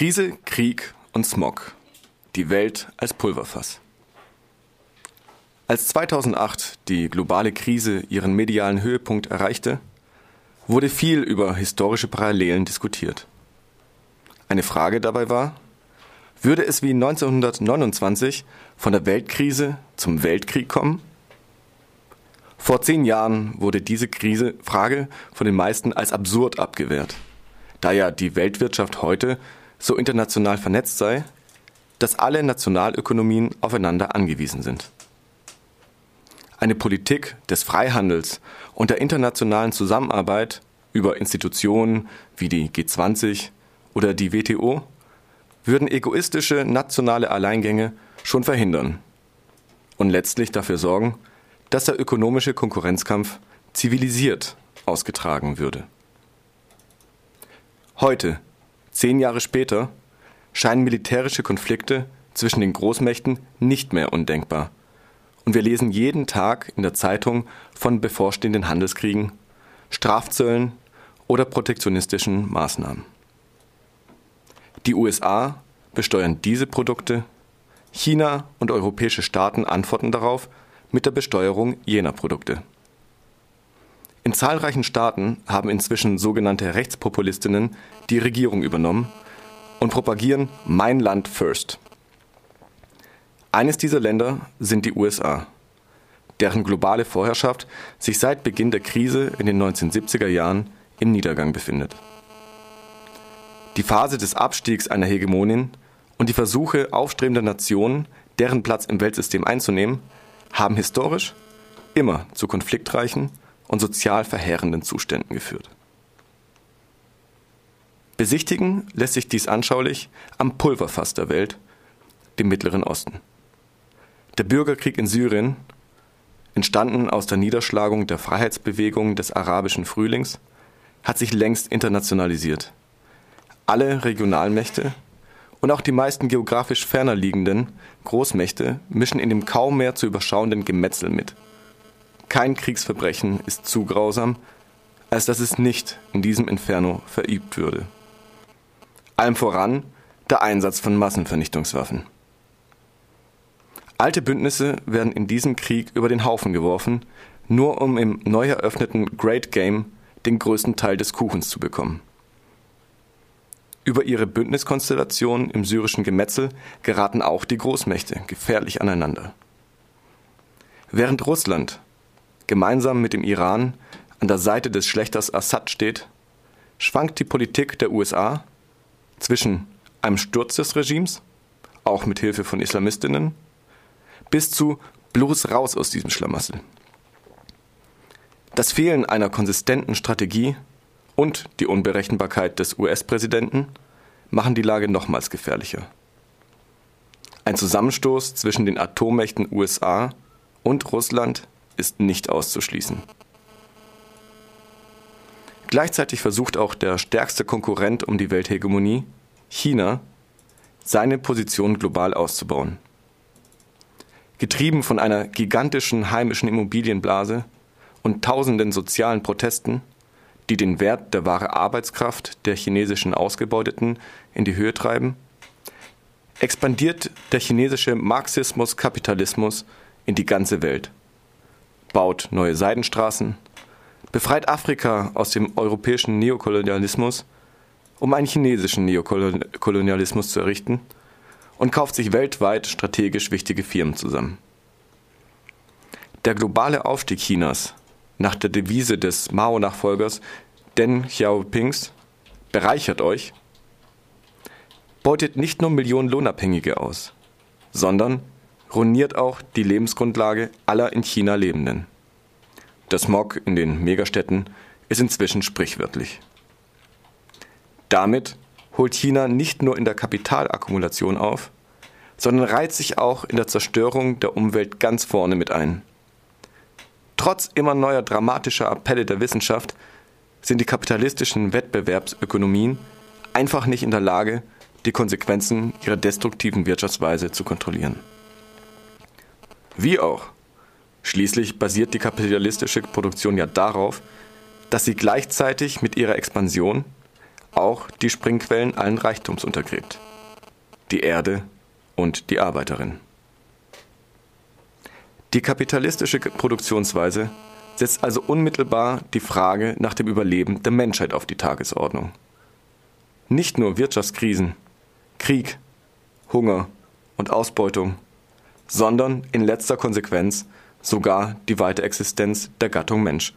Krise, Krieg und Smog. Die Welt als Pulverfass. Als 2008 die globale Krise ihren medialen Höhepunkt erreichte, wurde viel über historische Parallelen diskutiert. Eine Frage dabei war, würde es wie 1929 von der Weltkrise zum Weltkrieg kommen? Vor 10 Jahren wurde diese Frage von den meisten als absurd abgewehrt, da ja die Weltwirtschaft heute so international vernetzt sei, dass alle Nationalökonomien aufeinander angewiesen sind. Eine Politik des Freihandels und der internationalen Zusammenarbeit über Institutionen wie die G20 oder die WTO würden egoistische nationale Alleingänge schon verhindern und letztlich dafür sorgen, dass der ökonomische Konkurrenzkampf zivilisiert ausgetragen würde. Heute, 10 Jahre später, scheinen militärische Konflikte zwischen den Großmächten nicht mehr undenkbar. Und wir lesen jeden Tag in der Zeitung von bevorstehenden Handelskriegen, Strafzöllen oder protektionistischen Maßnahmen. Die USA besteuern diese Produkte, China und europäische Staaten antworten darauf mit der Besteuerung jener Produkte. In zahlreichen Staaten haben inzwischen sogenannte Rechtspopulistinnen die Regierung übernommen und propagieren Mein Land first. Eines dieser Länder sind die USA, deren globale Vorherrschaft sich seit Beginn der Krise in den 1970er Jahren im Niedergang befindet. Die Phase des Abstiegs einer Hegemonin und die Versuche aufstrebender Nationen, deren Platz im Weltsystem einzunehmen, haben historisch immer zu konfliktreichen und sozial verheerenden Zuständen geführt. Besichtigen lässt sich dies anschaulich am Pulverfass der Welt, dem Mittleren Osten. Der Bürgerkrieg in Syrien, entstanden aus der Niederschlagung der Freiheitsbewegung des arabischen Frühlings, hat sich längst internationalisiert. Alle Regionalmächte und auch die meisten geografisch ferner liegenden Großmächte mischen in dem kaum mehr zu überschauenden Gemetzel mit. Kein Kriegsverbrechen ist zu grausam, als dass es nicht in diesem Inferno verübt würde. Allem voran der Einsatz von Massenvernichtungswaffen. Alte Bündnisse werden in diesem Krieg über den Haufen geworfen, nur um im neu eröffneten Great Game den größten Teil des Kuchens zu bekommen. Über ihre Bündniskonstellationen im syrischen Gemetzel geraten auch die Großmächte gefährlich aneinander. Während Russland gemeinsam mit dem Iran an der Seite des Schlächters Assad steht, schwankt die Politik der USA zwischen einem Sturz des Regimes, auch mit Hilfe von Islamistinnen, bis zu bloß raus aus diesem Schlamassel. Das Fehlen einer konsistenten Strategie und die Unberechenbarkeit des US-Präsidenten machen die Lage nochmals gefährlicher. Ein Zusammenstoß zwischen den Atommächten USA und Russland ist nicht auszuschließen. Gleichzeitig versucht auch der stärkste Konkurrent um die Welthegemonie, China, seine Position global auszubauen. Getrieben von einer gigantischen heimischen Immobilienblase und tausenden sozialen Protesten, die den Wert der wahren Arbeitskraft der chinesischen Ausgebeuteten in die Höhe treiben, expandiert der chinesische Marxismus-Kapitalismus in die ganze Welt, baut neue Seidenstraßen, befreit Afrika aus dem europäischen Neokolonialismus, um einen chinesischen Neokolonialismus zu errichten, und kauft sich weltweit strategisch wichtige Firmen zusammen. Der globale Aufstieg Chinas nach der Devise des Mao-Nachfolgers Deng Xiaopings, bereichert euch, beutet nicht nur Millionen Lohnabhängige aus, sondern ruiniert auch die Lebensgrundlage aller in China Lebenden. Der Smog in den Megastädten ist inzwischen sprichwörtlich. Damit holt China nicht nur in der Kapitalakkumulation auf, sondern reiht sich auch in der Zerstörung der Umwelt ganz vorne mit ein. Trotz immer neuer dramatischer Appelle der Wissenschaft sind die kapitalistischen Wettbewerbsökonomien einfach nicht in der Lage, die Konsequenzen ihrer destruktiven Wirtschaftsweise zu kontrollieren. Wie auch. Schließlich basiert die kapitalistische Produktion ja darauf, dass sie gleichzeitig mit ihrer Expansion auch die Springquellen allen Reichtums untergräbt. Die Erde und die Arbeiterin. Die kapitalistische Produktionsweise setzt also unmittelbar die Frage nach dem Überleben der Menschheit auf die Tagesordnung. Nicht nur Wirtschaftskrisen, Krieg, Hunger und Ausbeutung, sondern in letzter Konsequenz sogar die Weiterexistenz der Gattung Mensch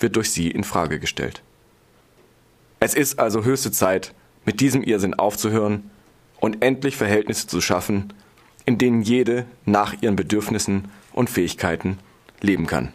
wird durch sie in Frage gestellt. Es ist also höchste Zeit, mit diesem Irrsinn aufzuhören und endlich Verhältnisse zu schaffen, in denen jede nach ihren Bedürfnissen und Fähigkeiten leben kann.